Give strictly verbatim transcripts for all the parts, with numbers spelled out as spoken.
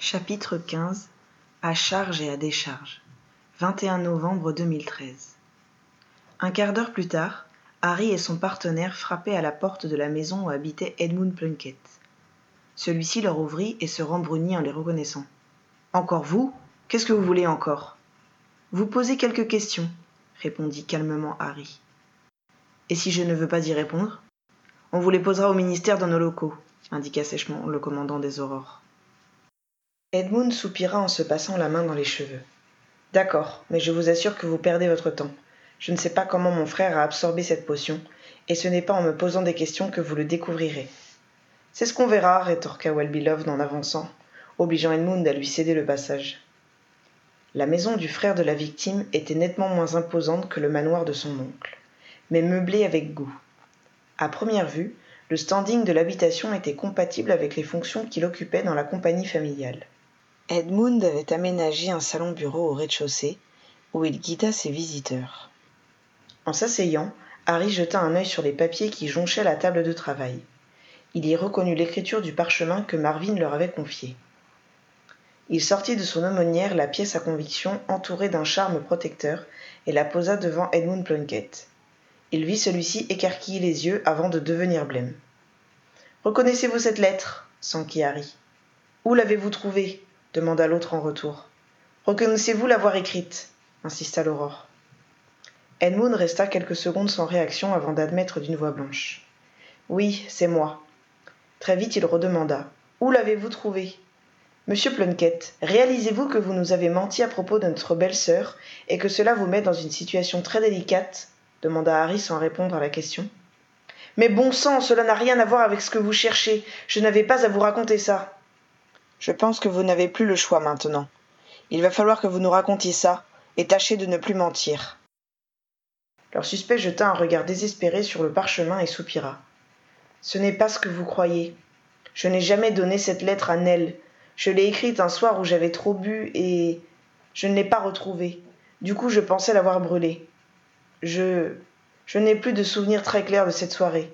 Chapitre quinze. À charge et à décharge. vingt et un novembre deux mille treize. Un quart d'heure plus tard, Harry et son partenaire frappaient à la porte de la maison où habitait Edmund Plunkett. Celui-ci leur ouvrit et se rembrunit en les reconnaissant. « Encore vous ? Qu'est-ce que vous voulez encore ?»« Vous posez quelques questions, » répondit calmement Harry. « Et si je ne veux pas y répondre ? » ?»« On vous les posera au ministère dans nos locaux, » indiqua sèchement le commandant des Aurores. Edmund soupira en se passant la main dans les cheveux. « D'accord, mais je vous assure que vous perdez votre temps. Je ne sais pas comment mon frère a absorbé cette potion, et ce n'est pas en me posant des questions que vous le découvrirez. »« C'est ce qu'on verra, » rétorqua Welby Love en avançant, obligeant Edmund à lui céder le passage. La maison du frère de la victime était nettement moins imposante que le manoir de son oncle, mais meublée avec goût. À première vue, le standing de l'habitation était compatible avec les fonctions qu'il occupait dans la compagnie familiale. Edmund avait aménagé un salon-bureau au rez-de-chaussée, où il guida ses visiteurs. En s'asseyant, Harry jeta un œil sur les papiers qui jonchaient la table de travail. Il y reconnut l'écriture du parchemin que Marvin leur avait confié. Il sortit de son aumônière la pièce à conviction entourée d'un charme protecteur et la posa devant Edmund Plunkett. Il vit celui-ci écarquiller les yeux avant de devenir blême. « Reconnaissez-vous cette lettre ?» s'enquit Harry. « Où l'avez-vous trouvée ?» demanda l'autre en retour. « Reconnaissez-vous l'avoir écrite ?» insista l'Aurore. Edmund resta quelques secondes sans réaction avant d'admettre d'une voix blanche. « Oui, c'est moi. » Très vite, il redemanda. « Où l'avez-vous trouvée ?»« Monsieur Plunkett, réalisez-vous que vous nous avez menti à propos de notre belle-sœur et que cela vous met dans une situation très délicate ?» demanda Harry sans répondre à la question. « Mais bon sang, cela n'a rien à voir avec ce que vous cherchez. Je n'avais pas à vous raconter ça. » « Je pense que vous n'avez plus le choix maintenant. Il va falloir que vous nous racontiez ça, et tâchez de ne plus mentir. » Leur suspect jeta un regard désespéré sur le parchemin et soupira. « Ce n'est pas ce que vous croyez. Je n'ai jamais donné cette lettre à Nell. Je l'ai écrite un soir où j'avais trop bu, et je ne l'ai pas retrouvée. Du coup, je pensais l'avoir brûlée. Je... je n'ai plus de souvenir très clair de cette soirée.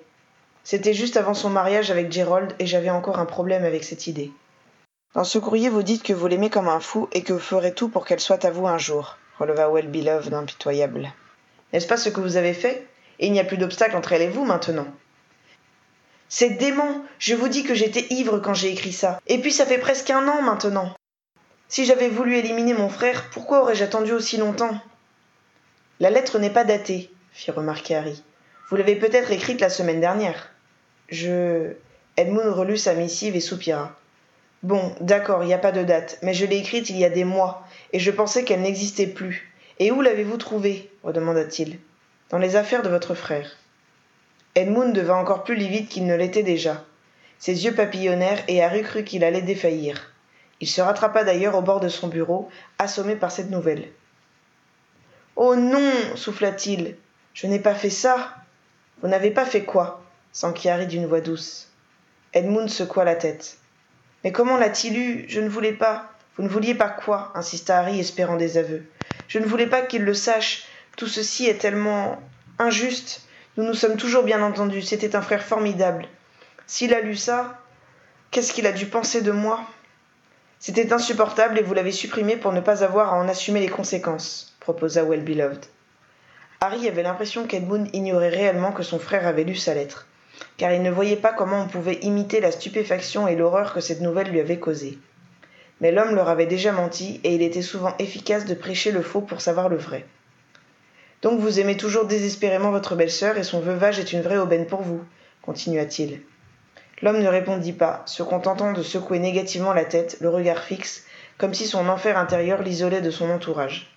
C'était juste avant son mariage avec Gerald, et j'avais encore un problème avec cette idée. » « Dans ce courrier, vous dites que vous l'aimez comme un fou et que vous ferez tout pour qu'elle soit à vous un jour, » releva Welby Love d'impitoyable. « N'est-ce pas ce que vous avez fait ? Et il n'y a plus d'obstacle entre elle et vous maintenant. »« C'est dément ! Je vous dis que j'étais ivre quand j'ai écrit ça. Et puis ça fait presque un an maintenant. Si j'avais voulu éliminer mon frère, pourquoi aurais-je attendu aussi longtemps ?»« La lettre n'est pas datée, » fit remarquer Harry. « Vous l'avez peut-être écrite la semaine dernière. »« Je... » Edmund relut sa missive et soupira. « Bon, d'accord, il n'y a pas de date, mais je l'ai écrite il y a des mois, et je pensais qu'elle n'existait plus. Et où l'avez-vous trouvée ?» redemanda-t-il. « Dans les affaires de votre frère. » Edmund devint encore plus livide qu'il ne l'était déjà. Ses yeux papillonnèrent et Harry crut qu'il allait défaillir. Il se rattrapa d'ailleurs au bord de son bureau, assommé par cette nouvelle. « Oh non !» souffla-t-il. « Je n'ai pas fait ça !»« Vous n'avez pas fait quoi ?» s'enquit Harry d'une voix douce. Edmund secoua la tête. « Mais comment l'a-t-il eu ? Je ne voulais pas. »« Vous ne vouliez pas quoi ?» insista Harry, espérant des aveux. « Je ne voulais pas qu'il le sache. Tout ceci est tellement... injuste. Nous nous sommes toujours bien entendus. C'était un frère formidable. S'il a lu ça, qu'est-ce qu'il a dû penser de moi ? C'était insupportable et vous l'avez supprimé pour ne pas avoir à en assumer les conséquences, » proposa Welby Love. Harry avait l'impression qu'Edmund ignorait réellement que son frère avait lu sa lettre, car il ne voyait pas comment on pouvait imiter la stupéfaction et l'horreur que cette nouvelle lui avait causée. Mais l'homme leur avait déjà menti, et il était souvent efficace de prêcher le faux pour savoir le vrai. « Donc vous aimez toujours désespérément votre belle-sœur, et son veuvage est une vraie aubaine pour vous, » continua-t-il. L'homme ne répondit pas, se contentant de secouer négativement la tête, le regard fixe, comme si son enfer intérieur l'isolait de son entourage.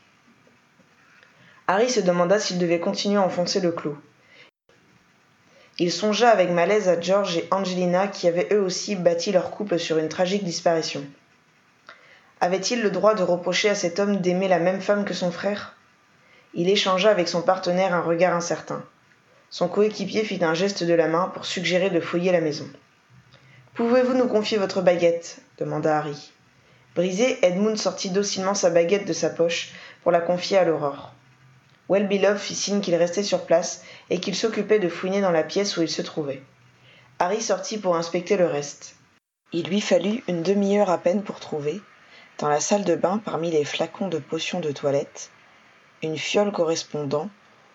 Harry se demanda s'il devait continuer à enfoncer le clou. Il songea avec malaise à George et Angelina qui avaient eux aussi bâti leur couple sur une tragique disparition. Avait-il le droit de reprocher à cet homme d'aimer la même femme que son frère ? Il échangea avec son partenaire un regard incertain. Son coéquipier fit un geste de la main pour suggérer de fouiller la maison. « Pouvez-vous nous confier votre baguette ?» demanda Harry. Brisé, Edmund sortit docilement sa baguette de sa poche pour la confier à l'Aurore. Welby Love fit signe qu'il restait sur place et qu'il s'occupait de fouiner dans la pièce où il se trouvait. Harry sortit pour inspecter le reste. Il lui fallut une demi-heure à peine pour trouver, dans la salle de bain parmi les flacons de potions de toilette, une fiole correspondant,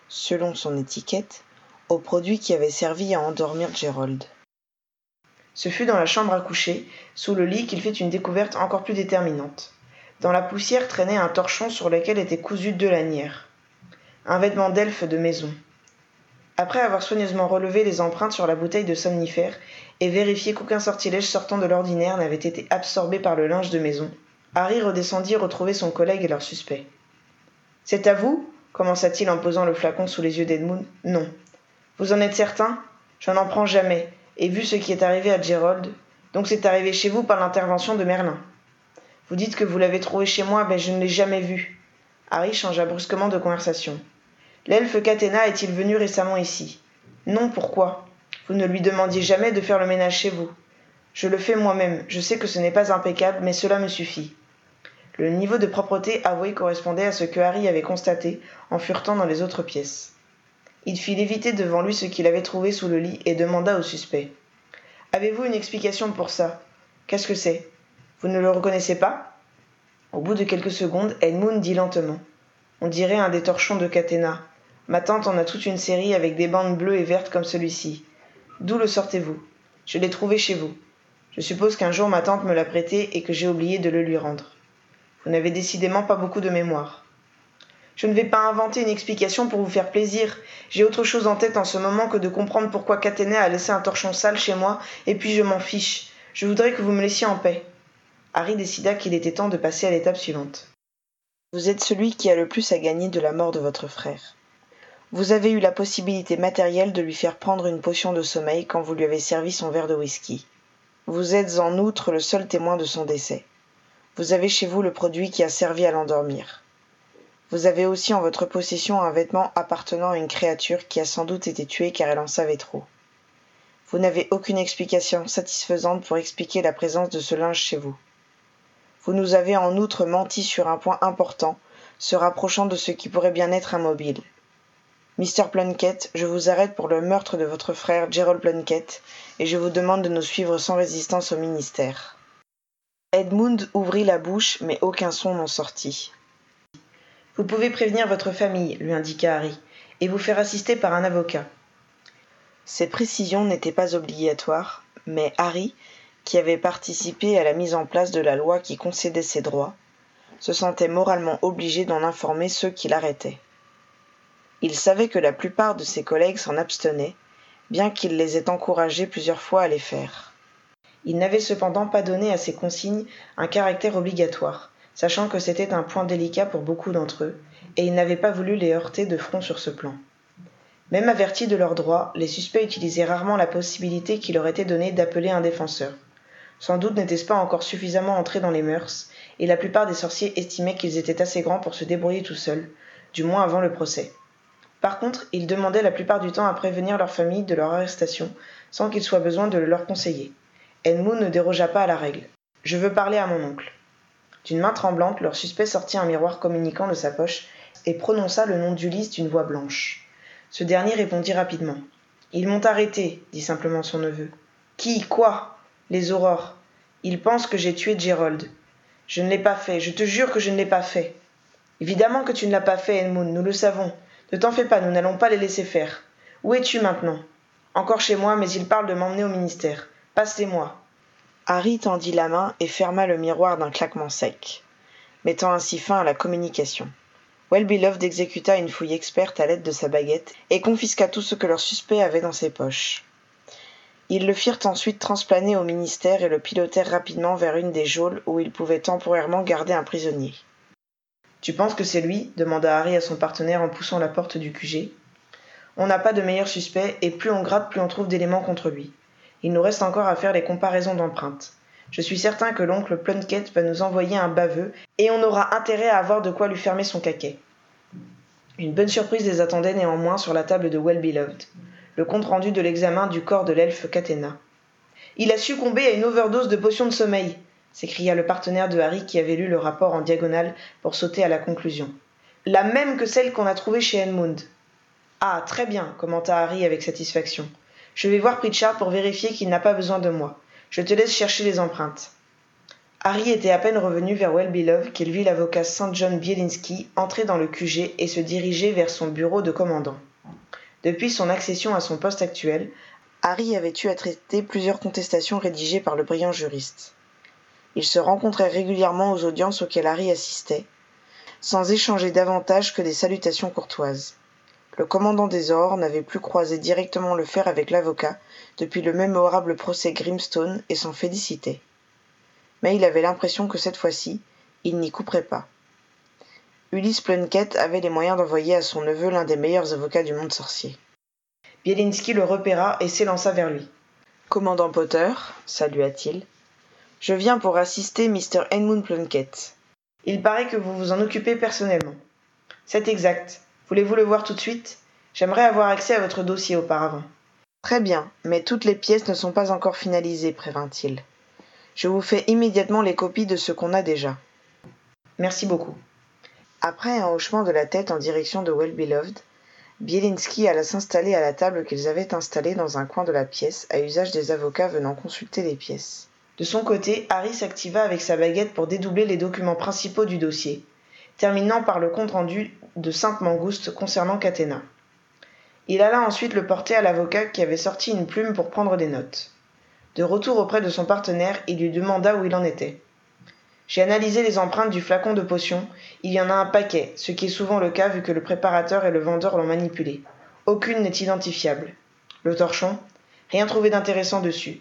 selon son étiquette, au produit qui avait servi à endormir Gerald. Ce fut dans la chambre à coucher, sous le lit, qu'il fit une découverte encore plus déterminante. Dans la poussière traînait un torchon sur lequel était cousue deux lanières. Un vêtement d'elfe de maison. Après avoir soigneusement relevé les empreintes sur la bouteille de somnifère et vérifié qu'aucun sortilège sortant de l'ordinaire n'avait été absorbé par le linge de maison, Harry redescendit retrouver son collègue et leur suspect. « C'est à vous ?» commença-t-il en posant le flacon sous les yeux d'Edmund. « Non. Vous en êtes certain ? Je n'en prends jamais, et vu ce qui est arrivé à Gerald, donc c'est arrivé chez vous par l'intervention de Merlin. Vous dites que vous l'avez trouvé chez moi, mais je ne l'ai jamais vu. » Harry changea brusquement de conversation. « L'elfe Catena est-il venu récemment ici ? » « Non, pourquoi ? Vous ne lui demandiez jamais de faire le ménage chez vous. Je le fais moi-même, je sais que ce n'est pas impeccable, mais cela me suffit. » Le niveau de propreté avoué correspondait à ce que Harry avait constaté en furetant dans les autres pièces. Il fit léviter devant lui ce qu'il avait trouvé sous le lit et demanda au suspect. « Avez-vous une explication pour ça ? Qu'est-ce que c'est ? Vous ne le reconnaissez pas ?» Au bout de quelques secondes, Edmund dit lentement. « On dirait un des torchons de Catena. Ma tante en a toute une série avec des bandes bleues et vertes comme celui-ci. D'où le sortez-vous ? Je l'ai trouvé chez vous. Je suppose qu'un jour ma tante me l'a prêté et que j'ai oublié de le lui rendre. Vous n'avez décidément pas beaucoup de mémoire. Je ne vais pas inventer une explication pour vous faire plaisir. J'ai autre chose en tête en ce moment que de comprendre pourquoi Catena a laissé un torchon sale chez moi et puis je m'en fiche. Je voudrais que vous me laissiez en paix. » Harry décida qu'il était temps de passer à l'étape suivante. « Vous êtes celui qui a le plus à gagner de la mort de votre frère. » Vous avez eu la possibilité matérielle de lui faire prendre une potion de sommeil quand vous lui avez servi son verre de whisky. Vous êtes en outre le seul témoin de son décès. Vous avez chez vous le produit qui a servi à l'endormir. Vous avez aussi en votre possession un vêtement appartenant à une créature qui a sans doute été tuée car elle en savait trop. Vous n'avez aucune explication satisfaisante pour expliquer la présence de ce linge chez vous. Vous nous avez en outre menti sur un point important, se rapprochant de ce qui pourrait bien être un mobile. Mister Plunkett, je vous arrête pour le meurtre de votre frère Gerald Plunkett et je vous demande de nous suivre sans résistance au ministère. » Edmund ouvrit la bouche, mais aucun son n'en sortit. « Vous pouvez prévenir votre famille, » lui indiqua Harry, « et vous faire assister par un avocat. » Ces précisions n'étaient pas obligatoires, mais Harry, qui avait participé à la mise en place de la loi qui concédait ses droits, se sentait moralement obligé d'en informer ceux qui l'arrêtaient. Il savait que la plupart de ses collègues s'en abstenaient, bien qu'il les ait encouragés plusieurs fois à les faire. Il n'avait cependant pas donné à ces consignes un caractère obligatoire, sachant que c'était un point délicat pour beaucoup d'entre eux, et il n'avait pas voulu les heurter de front sur ce plan. Même avertis de leurs droits, les suspects utilisaient rarement la possibilité qui leur était donnée d'appeler un défenseur. Sans doute n'étaient-ce pas encore suffisamment entrés dans les mœurs, et la plupart des sorciers estimaient qu'ils étaient assez grands pour se débrouiller tout seuls, du moins avant le procès. Par contre, ils demandaient la plupart du temps à prévenir leur famille de leur arrestation, sans qu'il soit besoin de le leur conseiller. Edmund ne dérogea pas à la règle. « Je veux parler à mon oncle. » D'une main tremblante, leur suspect sortit un miroir communiquant de sa poche et prononça le nom d'Ulysse d'une voix blanche. Ce dernier répondit rapidement. « Ils m'ont arrêté, » dit simplement son neveu. « Qui ? Quoi ? » « Les aurores. Ils pensent que j'ai tué Gerald. »« Je ne l'ai pas fait, je te jure que je ne l'ai pas fait. »« Évidemment que tu ne l'as pas fait, Edmund, nous le savons. » « Ne t'en fais pas, nous n'allons pas les laisser faire. Où es-tu maintenant ? » ?»« Encore chez moi, mais ils parlent de m'emmener au ministère. Passez-moi. » Harry tendit la main et ferma le miroir d'un claquement sec, mettant ainsi fin à la communication. Welby Love exécuta une fouille experte à l'aide de sa baguette et confisqua tout ce que leurs suspects avaient dans ses poches. Ils le firent ensuite transplaner au ministère et le pilotèrent rapidement vers une des geôles où ils pouvaient temporairement garder un prisonnier. « Tu penses que c'est lui ?» demanda Harry à son partenaire en poussant la porte du Q G. « On n'a pas de meilleur suspect, et plus on gratte, plus on trouve d'éléments contre lui. Il nous reste encore à faire les comparaisons d'empreintes. Je suis certain que l'oncle Plunkett va nous envoyer un baveux, et on aura intérêt à avoir de quoi lui fermer son caquet. » Une bonne surprise les attendait néanmoins sur la table de Welby Love, le compte-rendu de l'examen du corps de l'elfe Catena. « Il a succombé à une overdose de potions de sommeil !» s'écria le partenaire de Harry qui avait lu le rapport en diagonale pour sauter à la conclusion. « La même que celle qu'on a trouvée chez Edmund. »« Ah, très bien, » commenta Harry avec satisfaction. « Je vais voir Pritchard pour vérifier qu'il n'a pas besoin de moi. Je te laisse chercher les empreintes. » Harry était à peine revenu vers Welby Love qu'il vit l'avocat Saint John Bielinski entrer dans le Q G et se diriger vers son bureau de commandant. Depuis son accession à son poste actuel, Harry avait eu à traiter plusieurs contestations rédigées par le brillant juriste. Ils se rencontraient régulièrement aux audiences auxquelles Harry assistait, sans échanger davantage que des salutations courtoises. Le commandant des Horreurs n'avait plus croisé directement le fer avec l'avocat depuis le mémorable procès Grimstone et s'en félicitait. Mais il avait l'impression que cette fois-ci, il n'y couperait pas. Ulysse Plunkett avait les moyens d'envoyer à son neveu l'un des meilleurs avocats du monde sorcier. Bielinski le repéra et s'élança vers lui. « Commandant Potter, salua-t-il, je viens pour assister Mister Edmund Plunkett. Il paraît que vous vous en occupez personnellement. »« C'est exact. Voulez-vous le voir tout de suite ? J'aimerais avoir accès à votre dossier auparavant. »« Très bien, mais toutes les pièces ne sont pas encore finalisées, prévint-il. » Je vous fais immédiatement les copies de ce qu'on a déjà. Merci beaucoup. Après un hochement de la tête en direction de Welby Love, Bielinski alla s'installer à la table qu'ils avaient installée dans un coin de la pièce à usage des avocats venant consulter les pièces. De son côté, Harry s'activa avec sa baguette pour dédoubler les documents principaux du dossier, terminant par le compte-rendu de Sainte-Mangouste concernant Catena. Il alla ensuite le porter à l'avocat qui avait sorti une plume pour prendre des notes. De retour auprès de son partenaire, il lui demanda où il en était. « J'ai analysé les empreintes du flacon de potion. Il y en a un paquet, ce qui est souvent le cas vu que le préparateur et le vendeur l'ont manipulé. Aucune n'est identifiable. Le torchon ? Rien trouvé d'intéressant dessus.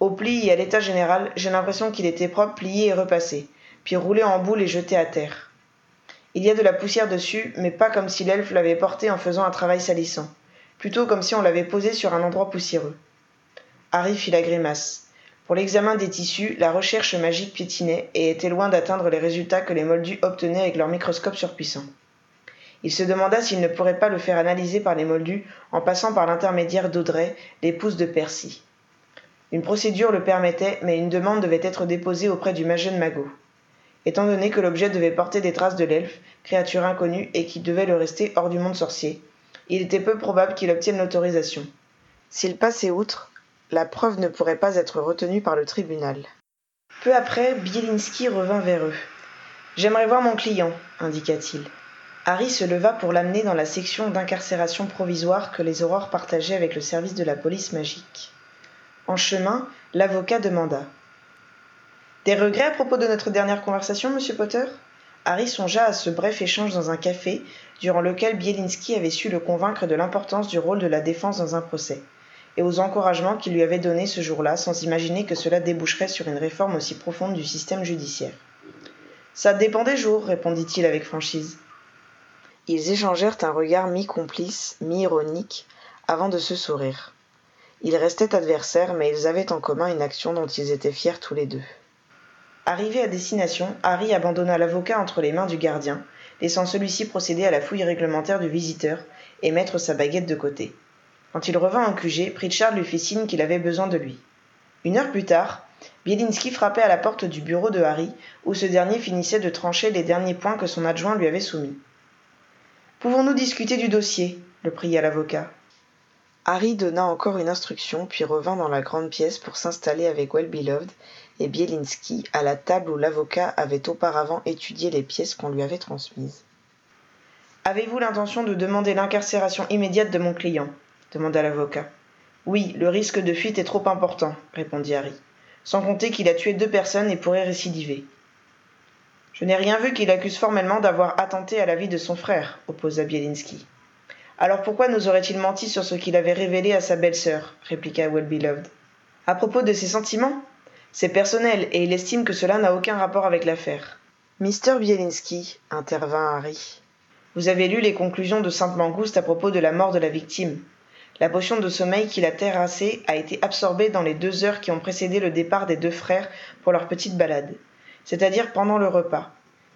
Au pli et à l'état général, j'ai l'impression qu'il était propre, plié et repassé, puis roulé en boule et jeté à terre. Il y a de la poussière dessus, mais pas comme si l'elfe l'avait porté en faisant un travail salissant, plutôt comme si on l'avait posé sur un endroit poussiéreux. » Harry fit la grimace. Pour l'examen des tissus, la recherche magique piétinait et était loin d'atteindre les résultats que les moldus obtenaient avec leur microscope surpuissant. Il se demanda s'il ne pourrait pas le faire analyser par les moldus en passant par l'intermédiaire d'Audrey, l'épouse de Percy. Une procédure le permettait, mais une demande devait être déposée auprès du Majen Mago. Étant donné que l'objet devait porter des traces de l'elfe, créature inconnue et qu'il devait le rester hors du monde sorcier, il était peu probable qu'il obtienne l'autorisation. S'il passait outre, la preuve ne pourrait pas être retenue par le tribunal. Peu après, Bielinski revint vers eux. « J'aimerais voir mon client, » indiqua-t-il. Harry se leva pour l'amener dans la section d'incarcération provisoire que les Aurores partageaient avec le service de la police magique. En chemin, l'avocat demanda. « Des regrets à propos de notre dernière conversation, Monsieur Potter ?» Harry songea à ce bref échange dans un café, durant lequel Bielinski avait su le convaincre de l'importance du rôle de la défense dans un procès, et aux encouragements qu'il lui avait donnés ce jour-là, sans imaginer que cela déboucherait sur une réforme aussi profonde du système judiciaire. « Ça dépend des jours, » répondit-il avec franchise. Ils échangèrent un regard mi-complice, mi-ironique, avant de se sourire. Ils restaient adversaires, mais ils avaient en commun une action dont ils étaient fiers tous les deux. Arrivé à destination, Harry abandonna l'avocat entre les mains du gardien, laissant celui-ci procéder à la fouille réglementaire du visiteur et mettre sa baguette de côté. Quand il revint en Q G, Pritchard lui fit signe qu'il avait besoin de lui. Une heure plus tard, Bielinski frappait à la porte du bureau de Harry, où ce dernier finissait de trancher les derniers points que son adjoint lui avait soumis. « Pouvons-nous discuter du dossier ?» le pria l'avocat. Harry donna encore une instruction, puis revint dans la grande pièce pour s'installer avec Welby Love et Bielinski à la table où l'avocat avait auparavant étudié les pièces qu'on lui avait transmises. « Avez-vous l'intention de demander l'incarcération immédiate de mon client ?» demanda l'avocat. « Oui, le risque de fuite est trop important, » répondit Harry, « sans compter qu'il a tué deux personnes et pourrait récidiver. »« Je n'ai rien vu qu'il accuse formellement d'avoir attenté à la vie de son frère, » opposa Bielinski. « Alors pourquoi nous aurait-il menti sur ce qu'il avait révélé à sa belle-sœur » répliqua Welby Love. « À propos de ses sentiments, c'est personnel et il estime que cela n'a aucun rapport avec l'affaire. »« Mister Bielinski, » intervint Harry. « Vous avez lu les conclusions de Sainte-Mangouste à propos de la mort de la victime. » La potion de sommeil qu'il a terrassée a été absorbée dans les deux heures qui ont précédé le départ des deux frères pour leur petite balade, c'est-à-dire pendant le repas.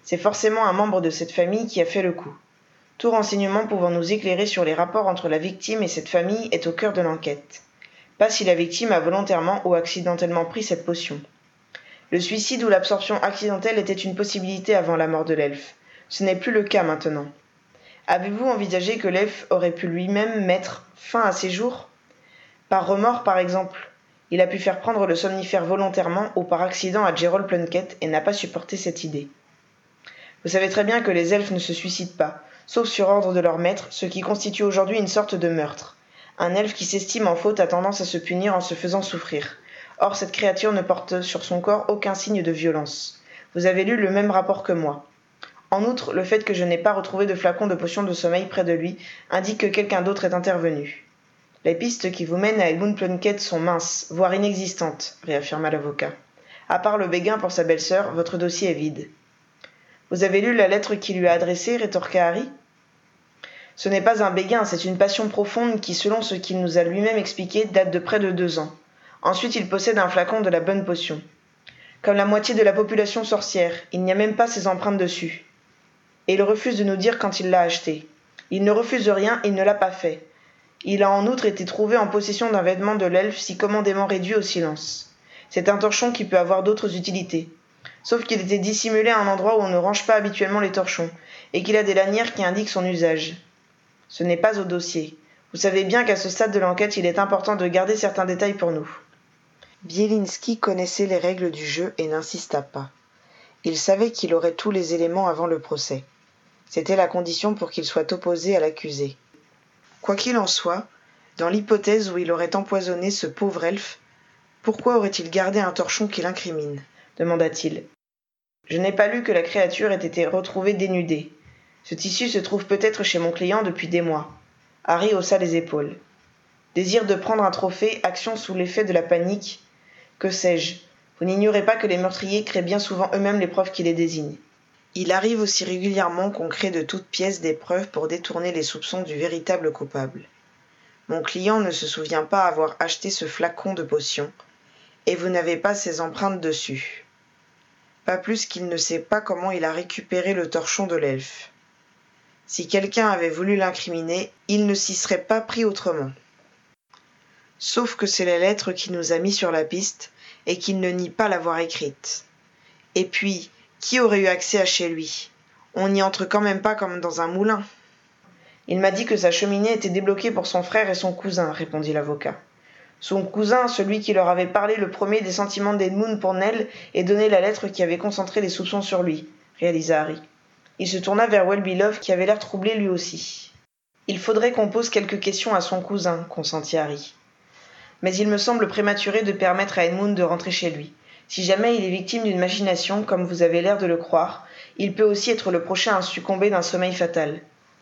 C'est forcément un membre de cette famille qui a fait le coup. Tout renseignement pouvant nous éclairer sur les rapports entre la victime et cette famille est au cœur de l'enquête. Pas si la victime a volontairement ou accidentellement pris cette potion. Le suicide ou l'absorption accidentelle était une possibilité avant la mort de l'elfe. Ce n'est plus le cas maintenant. Avez-vous envisagé que l'elfe aurait pu lui-même mettre fin à ses jours ? Par remords, par exemple. Il a pu faire prendre le somnifère volontairement ou par accident à Gerald Plunkett et n'a pas supporté cette idée. Vous savez très bien que les elfes ne se suicident pas, sauf sur ordre de leur maître, ce qui constitue aujourd'hui une sorte de meurtre. Un elfe qui s'estime en faute a tendance à se punir en se faisant souffrir. Or, cette créature ne porte sur son corps aucun signe de violence. Vous avez lu le même rapport que moi. En outre, le fait que je n'ai pas retrouvé de flacon de potion de sommeil près de lui indique que quelqu'un d'autre est intervenu. Les pistes qui vous mènent à Edmund Plunkett sont minces, voire inexistantes, réaffirma l'avocat. À part le béguin pour sa belle-sœur, votre dossier est vide. Vous avez lu la lettre qu'il lui a adressée, rétorqua Harry. Ce n'est pas un béguin, c'est une passion profonde qui, selon ce qu'il nous a lui-même expliqué, date de près de deux ans. Ensuite, il possède un flacon de la bonne potion. Comme la moitié de la population sorcière, il n'y a même pas ses empreintes dessus. Et il refuse de nous dire quand il l'a acheté. Il ne refuse rien, il ne l'a pas fait. Il a en outre été trouvé en possession d'un vêtement de l'elfe si commodément réduit au silence. C'est un torchon qui peut avoir d'autres utilités. Sauf qu'il était dissimulé à un endroit où on ne range pas habituellement les torchons, et qu'il a des lanières qui indiquent son usage. Ce n'est pas au dossier. Vous savez bien qu'à ce stade de l'enquête, il est important de garder certains détails pour nous. Bielinski connaissait les règles du jeu et n'insista pas. Il savait qu'il aurait tous les éléments avant le procès. C'était la condition pour qu'il soit opposé à l'accusé. Quoi qu'il en soit, dans l'hypothèse où il aurait empoisonné ce pauvre elfe, pourquoi aurait-il gardé un torchon qui l'incrimine ? Demanda-t-il. Je n'ai pas lu que la créature ait été retrouvée dénudée. Ce tissu se trouve peut-être chez mon client depuis des mois. Harry haussa les épaules. Désir de prendre un trophée, action sous l'effet de la panique. Que sais-je ? Vous n'ignorez pas que les meurtriers créent bien souvent eux-mêmes les preuves qui les désignent. Il arrive aussi régulièrement qu'on crée de toutes pièces des preuves pour détourner les soupçons du véritable coupable. Mon client ne se souvient pas avoir acheté ce flacon de potion, et vous n'avez pas ses empreintes dessus. Pas plus qu'il ne sait pas comment il a récupéré le torchon de l'elfe. Si quelqu'un avait voulu l'incriminer, il ne s'y serait pas pris autrement. Sauf que c'est la lettre qui nous a mis sur la piste, et qu'il ne nie pas l'avoir écrite. Et puis, qui aurait eu accès à chez lui ? On n'y entre quand même pas comme dans un moulin. Il m'a dit que sa cheminée était débloquée pour son frère et son cousin, répondit l'avocat. Son cousin, celui qui leur avait parlé le premier des sentiments d'Edmund pour Nell et donné la lettre qui avait concentré les soupçons sur lui, réalisa Harry. Il se tourna vers Welby Love qui avait l'air troublé lui aussi. Il faudrait qu'on pose quelques questions à son cousin, consentit Harry. Mais il me semble prématuré de permettre à Edmund de rentrer chez lui. Si jamais il est victime d'une machination, comme vous avez l'air de le croire, il peut aussi être le prochain à succomber d'un sommeil fatal.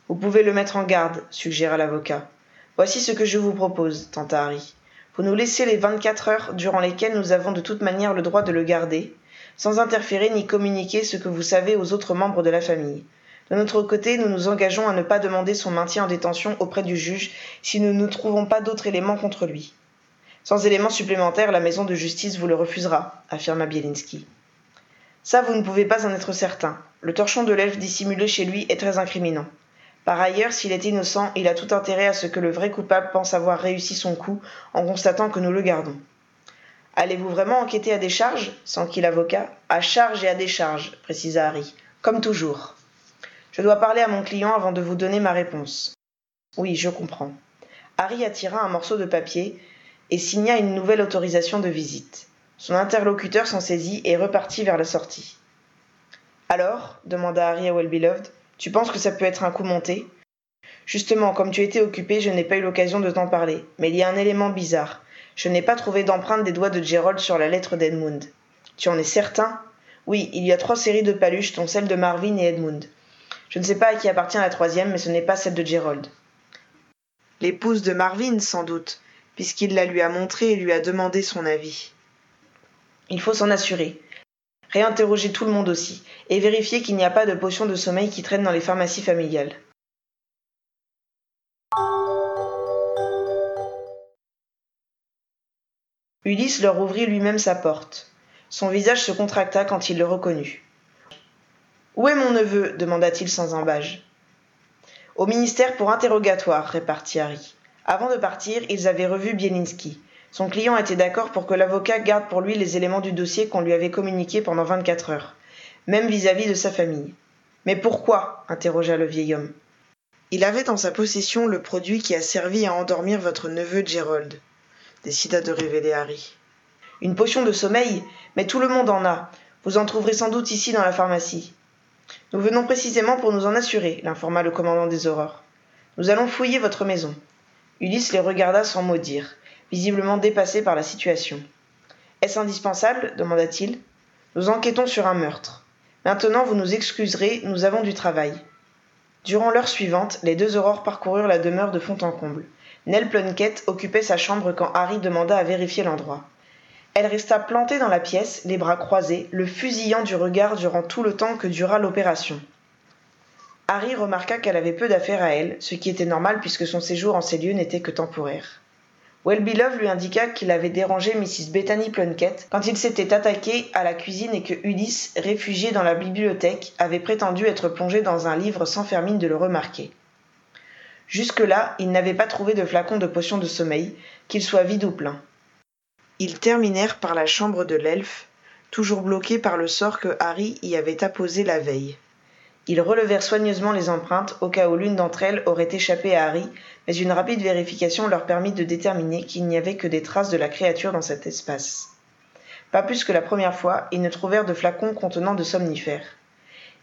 Vous pouvez le mettre en garde, suggéra l'avocat. Voici ce que je vous propose, tenta Harry. Vous nous laissez les vingt-quatre heures durant lesquelles nous avons de toute manière le droit de le garder, sans interférer ni communiquer ce que vous savez aux autres membres de la famille. De notre côté, nous nous engageons à ne pas demander son maintien en détention auprès du juge si nous ne trouvons pas d'autres éléments contre lui. Sans éléments supplémentaires, la maison de justice vous le refusera, affirma Bielinski. Ça, vous ne pouvez pas en être certain. Le torchon de l'elfe dissimulé chez lui est très incriminant. Par ailleurs, s'il est innocent, il a tout intérêt à ce que le vrai coupable pense avoir réussi son coup en constatant que nous le gardons. Allez-vous vraiment enquêter à décharge ? S'enquit l'avocat. À charge et à décharge, précisa Harry. Comme toujours. Je dois parler à mon client avant de vous donner ma réponse. Oui, je comprends. Harry attira un morceau de papier et signa une nouvelle autorisation de visite. Son interlocuteur s'en saisit et repartit vers la sortie. « Alors ?» demanda Harry à Welby Love. « Tu penses que ça peut être un coup monté ?»« Justement, comme tu étais occupé, je n'ai pas eu l'occasion de t'en parler. Mais il y a un élément bizarre. Je n'ai pas trouvé d'empreinte des doigts de Gerald sur la lettre d'Edmund. »« Tu en es certain ?»« Oui, il y a trois séries de paluches, dont celle de Marvin et Edmund. Je ne sais pas à qui appartient la troisième, mais ce n'est pas celle de Gerald. »« L'épouse de Marvin, sans doute. » puisqu'il la lui a montrée et lui a demandé son avis. Il faut s'en assurer. Réinterroger tout le monde aussi, et vérifier qu'il n'y a pas de potion de sommeil qui traîne dans les pharmacies familiales. Ulysse leur ouvrit lui-même sa porte. Son visage se contracta quand il le reconnut. « Où est mon neveu ?» demanda-t-il sans embâge. « Au ministère pour interrogatoire, » répartit Harry. Avant de partir, ils avaient revu Bielinski. Son client était d'accord pour que l'avocat garde pour lui les éléments du dossier qu'on lui avait communiqués pendant vingt-quatre heures, même vis-à-vis de sa famille. « Mais pourquoi ?» interrogea le vieil homme. « Il avait en sa possession le produit qui a servi à endormir votre neveu Gerald. décida de révéler Harry. « Une potion de sommeil, mais tout le monde en a. Vous en trouverez sans doute ici dans la pharmacie. »« Nous venons précisément pour nous en assurer, » l'informa le commandant des Aurores. « Nous allons fouiller votre maison. » Ulysse les regarda sans mot dire, visiblement dépassé par la situation. « Est-ce indispensable ? » demanda-t-il. « Nous enquêtons sur un meurtre. Maintenant, vous nous excuserez, nous avons du travail. » Durant l'heure suivante, les deux Aurores parcoururent la demeure de fond en comble. Nell Plunkett occupait sa chambre quand Harry demanda à vérifier l'endroit. Elle resta plantée dans la pièce, les bras croisés, le fusillant du regard durant tout le temps que dura l'opération. Harry remarqua qu'elle avait peu d'affaires à elle, ce qui était normal puisque son séjour en ces lieux n'était que temporaire. Welby Love lui indiqua qu'il avait dérangé missus Bethany Plunkett quand il s'était attaqué à la cuisine et que Ulysse, réfugié dans la bibliothèque, avait prétendu être plongé dans un livre sans faire mine de le remarquer. Jusque-là, il n'avait pas trouvé de flacon de potion de sommeil, qu'il soit vide ou plein. Ils terminèrent par la chambre de l'elfe, toujours bloquée par le sort que Harry y avait apposé la veille. Ils relevèrent soigneusement les empreintes au cas où l'une d'entre elles aurait échappé à Harry, mais une rapide vérification leur permit de déterminer qu'il n'y avait que des traces de la créature dans cet espace. Pas plus que la première fois, ils ne trouvèrent de flacons contenant de somnifères.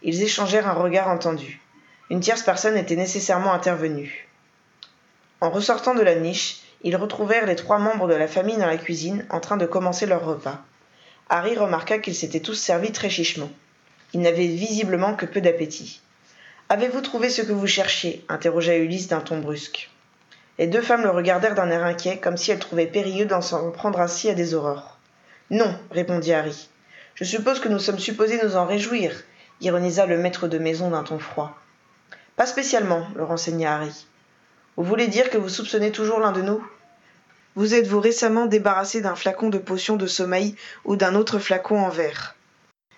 Ils échangèrent un regard entendu. Une tierce personne était nécessairement intervenue. En ressortant de la niche, ils retrouvèrent les trois membres de la famille dans la cuisine en train de commencer leur repas. Harry remarqua qu'ils s'étaient tous servis très chichement. Ils n'avaient visiblement que peu d'appétit. « Avez-vous trouvé ce que vous cherchiez ?» interrogea Ulysse d'un ton brusque. Les deux femmes le regardèrent d'un air inquiet, comme si elles trouvaient périlleux d'en s'en prendre ainsi à des aurores. « Non, » répondit Harry. « Je suppose que nous sommes supposés nous en réjouir, » ironisa le maître de maison d'un ton froid. « Pas spécialement, » le renseigna Harry. « Vous voulez dire que vous soupçonnez toujours l'un de nous ? Vous êtes-vous récemment débarrassé d'un flacon de potion de sommeil ou d'un autre flacon en verre ? »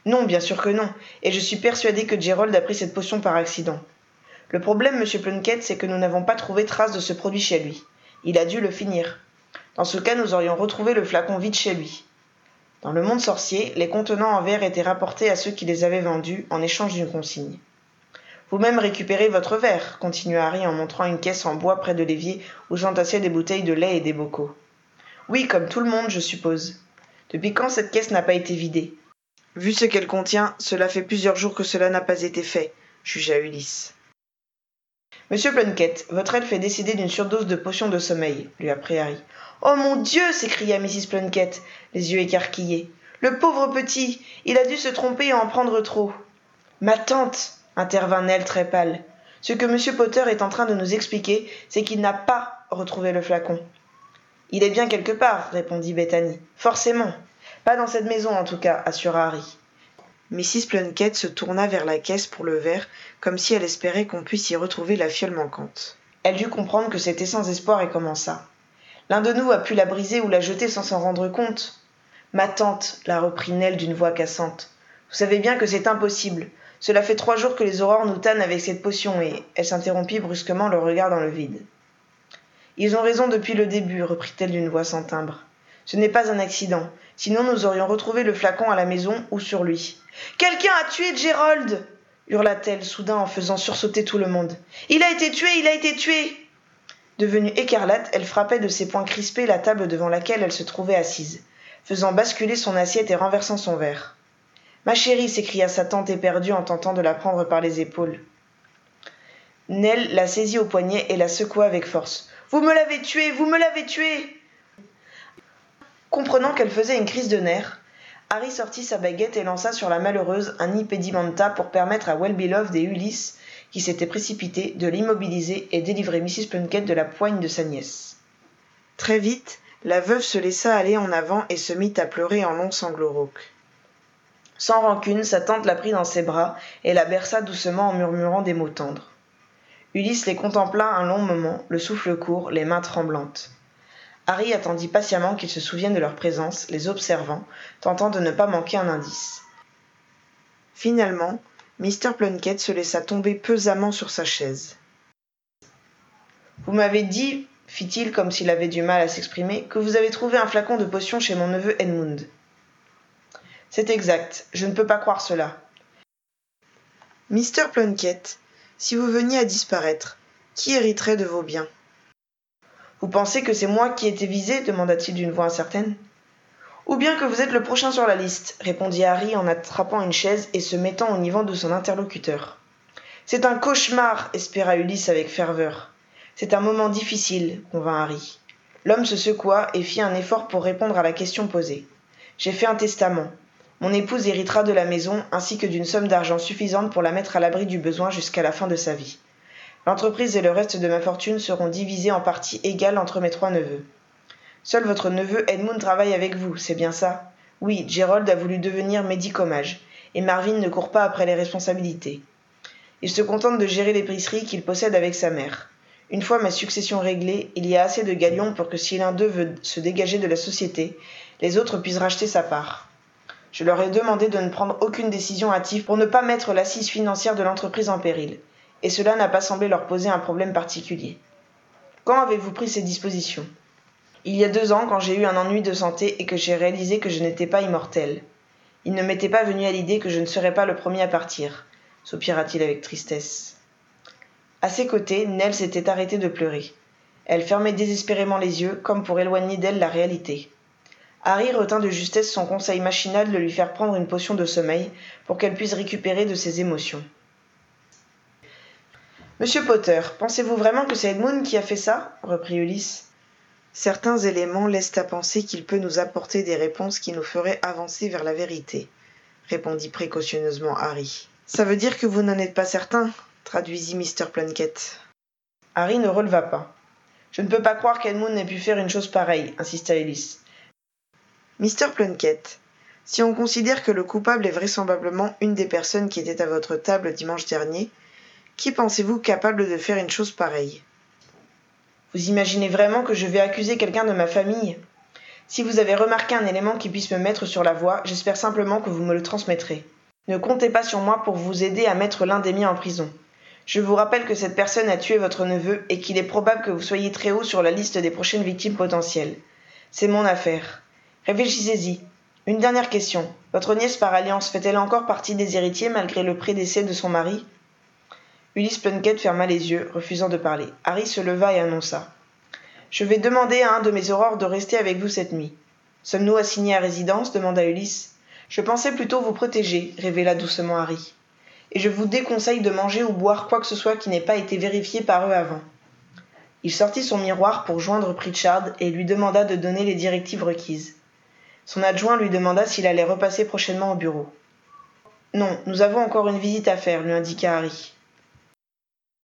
« Non, bien sûr que non, et je suis persuadé que Gerald a pris cette potion par accident. Le problème, monsieur Plunkett, c'est que nous n'avons pas trouvé trace de ce produit chez lui. Il a dû le finir. Dans ce cas, nous aurions retrouvé le flacon vide chez lui. Dans le monde sorcier, les contenants en verre étaient rapportés à ceux qui les avaient vendus en échange d'une consigne. « Vous-même récupérez votre verre, » continua Harry en montrant une caisse en bois près de l'évier où s'entassaient des bouteilles de lait et des bocaux. « Oui, comme tout le monde, je suppose. Depuis quand cette caisse n'a pas été vidée ? » « Vu ce qu'elle contient, cela fait plusieurs jours que cela n'a pas été fait, » jugea Ulysse. « Monsieur Plunkett, votre elfe est décédé d'une surdose de potion de sommeil, » lui apprit Harry. « Oh mon Dieu !» s'écria missus Plunkett, les yeux écarquillés. « Le pauvre petit, il a dû se tromper et en prendre trop. »« Ma tante !» intervint Nell très pâle. « Ce que monsieur Potter est en train de nous expliquer, c'est qu'il n'a pas retrouvé le flacon. »« Il est bien quelque part, » répondit Bethany. « Forcément !» « Pas dans cette maison, en tout cas, » assura Harry. missus Plunkett se tourna vers la caisse pour le verre, comme si elle espérait qu'on puisse y retrouver la fiole manquante. Elle dut comprendre que c'était sans espoir et commença. « L'un de nous a pu la briser ou la jeter sans s'en rendre compte. »« Ma tante » la reprit Nell d'une voix cassante. « Vous savez bien que c'est impossible. Cela fait trois jours que les aurores nous tannent avec cette potion et... » Elle s'interrompit brusquement, le regard dans le vide. « Ils ont raison depuis le début, » reprit-elle d'une voix sans timbre. « Ce n'est pas un accident. Sinon, nous aurions retrouvé le flacon à la maison ou sur lui. »« Quelqu'un a tué Gerald !» hurla-t-elle soudain en faisant sursauter tout le monde. « Il a été tué Il a été tué !» Devenue écarlate, elle frappait de ses poings crispés la table devant laquelle elle se trouvait assise, faisant basculer son assiette et renversant son verre. « Ma chérie !» s'écria sa tante éperdue en tentant de la prendre par les épaules. Nell la saisit au poignet et la secoua avec force. « Vous me l'avez tué Vous me l'avez tué !» Comprenant qu'elle faisait une crise de nerfs, Harry sortit sa baguette et lança sur la malheureuse un impedimenta pour permettre à Welby Love et Ulysse, qui s'étaient précipités, de l'immobiliser et délivrer missus Plunkett de la poigne de sa nièce. Très vite, la veuve se laissa aller en avant et se mit à pleurer en longs sanglots rauques. Sans rancune, sa tante la prit dans ses bras et la berça doucement en murmurant des mots tendres. Ulysse les contempla un long moment, le souffle court, les mains tremblantes. Harry attendit patiemment qu'ils se souviennent de leur présence, les observant, tentant de ne pas manquer un indice. Finalement, mister Plunkett se laissa tomber pesamment sur sa chaise. « Vous m'avez dit, fit-il comme s'il avait du mal à s'exprimer, que vous avez trouvé un flacon de potion chez mon neveu Edmund. »« C'est exact, je ne peux pas croire cela. »« mister Plunkett, si vous veniez à disparaître, qui hériterait de vos biens ? » Vous pensez que c'est moi qui ai été visé ? Demanda-t-il d'une voix incertaine. Ou bien que vous êtes le prochain sur la liste, répondit Harry en attrapant une chaise et se mettant au niveau de son interlocuteur. C'est un cauchemar, espéra Ulysse avec ferveur. C'est un moment difficile, convint Harry. L'homme se secoua et fit un effort pour répondre à la question posée. J'ai fait un testament. Mon épouse héritera de la maison ainsi que d'une somme d'argent suffisante pour la mettre à l'abri du besoin jusqu'à la fin de sa vie. L'entreprise et le reste de ma fortune seront divisés en parties égales entre mes trois neveux. Seul votre neveu Edmund travaille avec vous, c'est bien ça ? Oui, Gerald a voulu devenir médicomage, et Marvin ne court pas après les responsabilités. Il se contente de gérer l'épicerie qu'il possède avec sa mère. Une fois ma succession réglée, il y a assez de galions pour que si l'un d'eux veut se dégager de la société, les autres puissent racheter sa part. Je leur ai demandé de ne prendre aucune décision hâtive pour ne pas mettre l'assise financière de l'entreprise en péril, et cela n'a pas semblé leur poser un problème particulier. Quand avez-vous pris ces dispositions ? Il y a deux ans, quand j'ai eu un ennui de santé et que j'ai réalisé que je n'étais pas immortel. Il ne m'était pas venu à l'idée que je ne serais pas le premier à partir, soupira-t-il avec tristesse. À ses côtés, Nell s'était arrêtée de pleurer. Elle fermait désespérément les yeux, comme pour éloigner d'elle la réalité. Harry retint de justesse son conseil machinal de lui faire prendre une potion de sommeil pour qu'elle puisse récupérer de ses émotions. « Monsieur Potter, pensez-vous vraiment que c'est Edmund qui a fait ça ?» reprit Ulysse. Certains éléments laissent à penser qu'il peut nous apporter des réponses qui nous feraient avancer vers la vérité, répondit précautionneusement Harry. « Ça veut dire que vous n'en êtes pas certain ?» traduisit mister Plunkett. Harry ne releva pas. « Je ne peux pas croire qu'Edmund ait pu faire une chose pareille, » insista Ulysse. « mister Plunkett, si on considère que le coupable est vraisemblablement une des personnes qui étaient à votre table dimanche dernier, qui pensez-vous capable de faire une chose pareille ? » Vous imaginez vraiment que je vais accuser quelqu'un de ma famille ? Si vous avez remarqué un élément qui puisse me mettre sur la voie, j'espère simplement que vous me le transmettrez. Ne comptez pas sur moi pour vous aider à mettre l'un des miens en prison. Je vous rappelle que cette personne a tué votre neveu et qu'il est probable que vous soyez très haut sur la liste des prochaines victimes potentielles. C'est mon affaire. Réfléchissez-y. Une dernière question. Votre nièce par alliance fait-elle encore partie des héritiers malgré le prédécès de son mari ? Ulysse Plunkett ferma les yeux, refusant de parler. Harry se leva et annonça. « Je vais demander à un de mes aurores de rester avec vous cette nuit. »« Sommes-nous assignés à résidence ?» demanda Ulysse. « Je pensais plutôt vous protéger, » révéla doucement Harry. « Et je vous déconseille de manger ou boire quoi que ce soit qui n'ait pas été vérifié par eux avant. » Il sortit son miroir pour joindre Pritchard et lui demanda de donner les directives requises. Son adjoint lui demanda s'il allait repasser prochainement au bureau. « Non, nous avons encore une visite à faire, » lui indiqua Harry.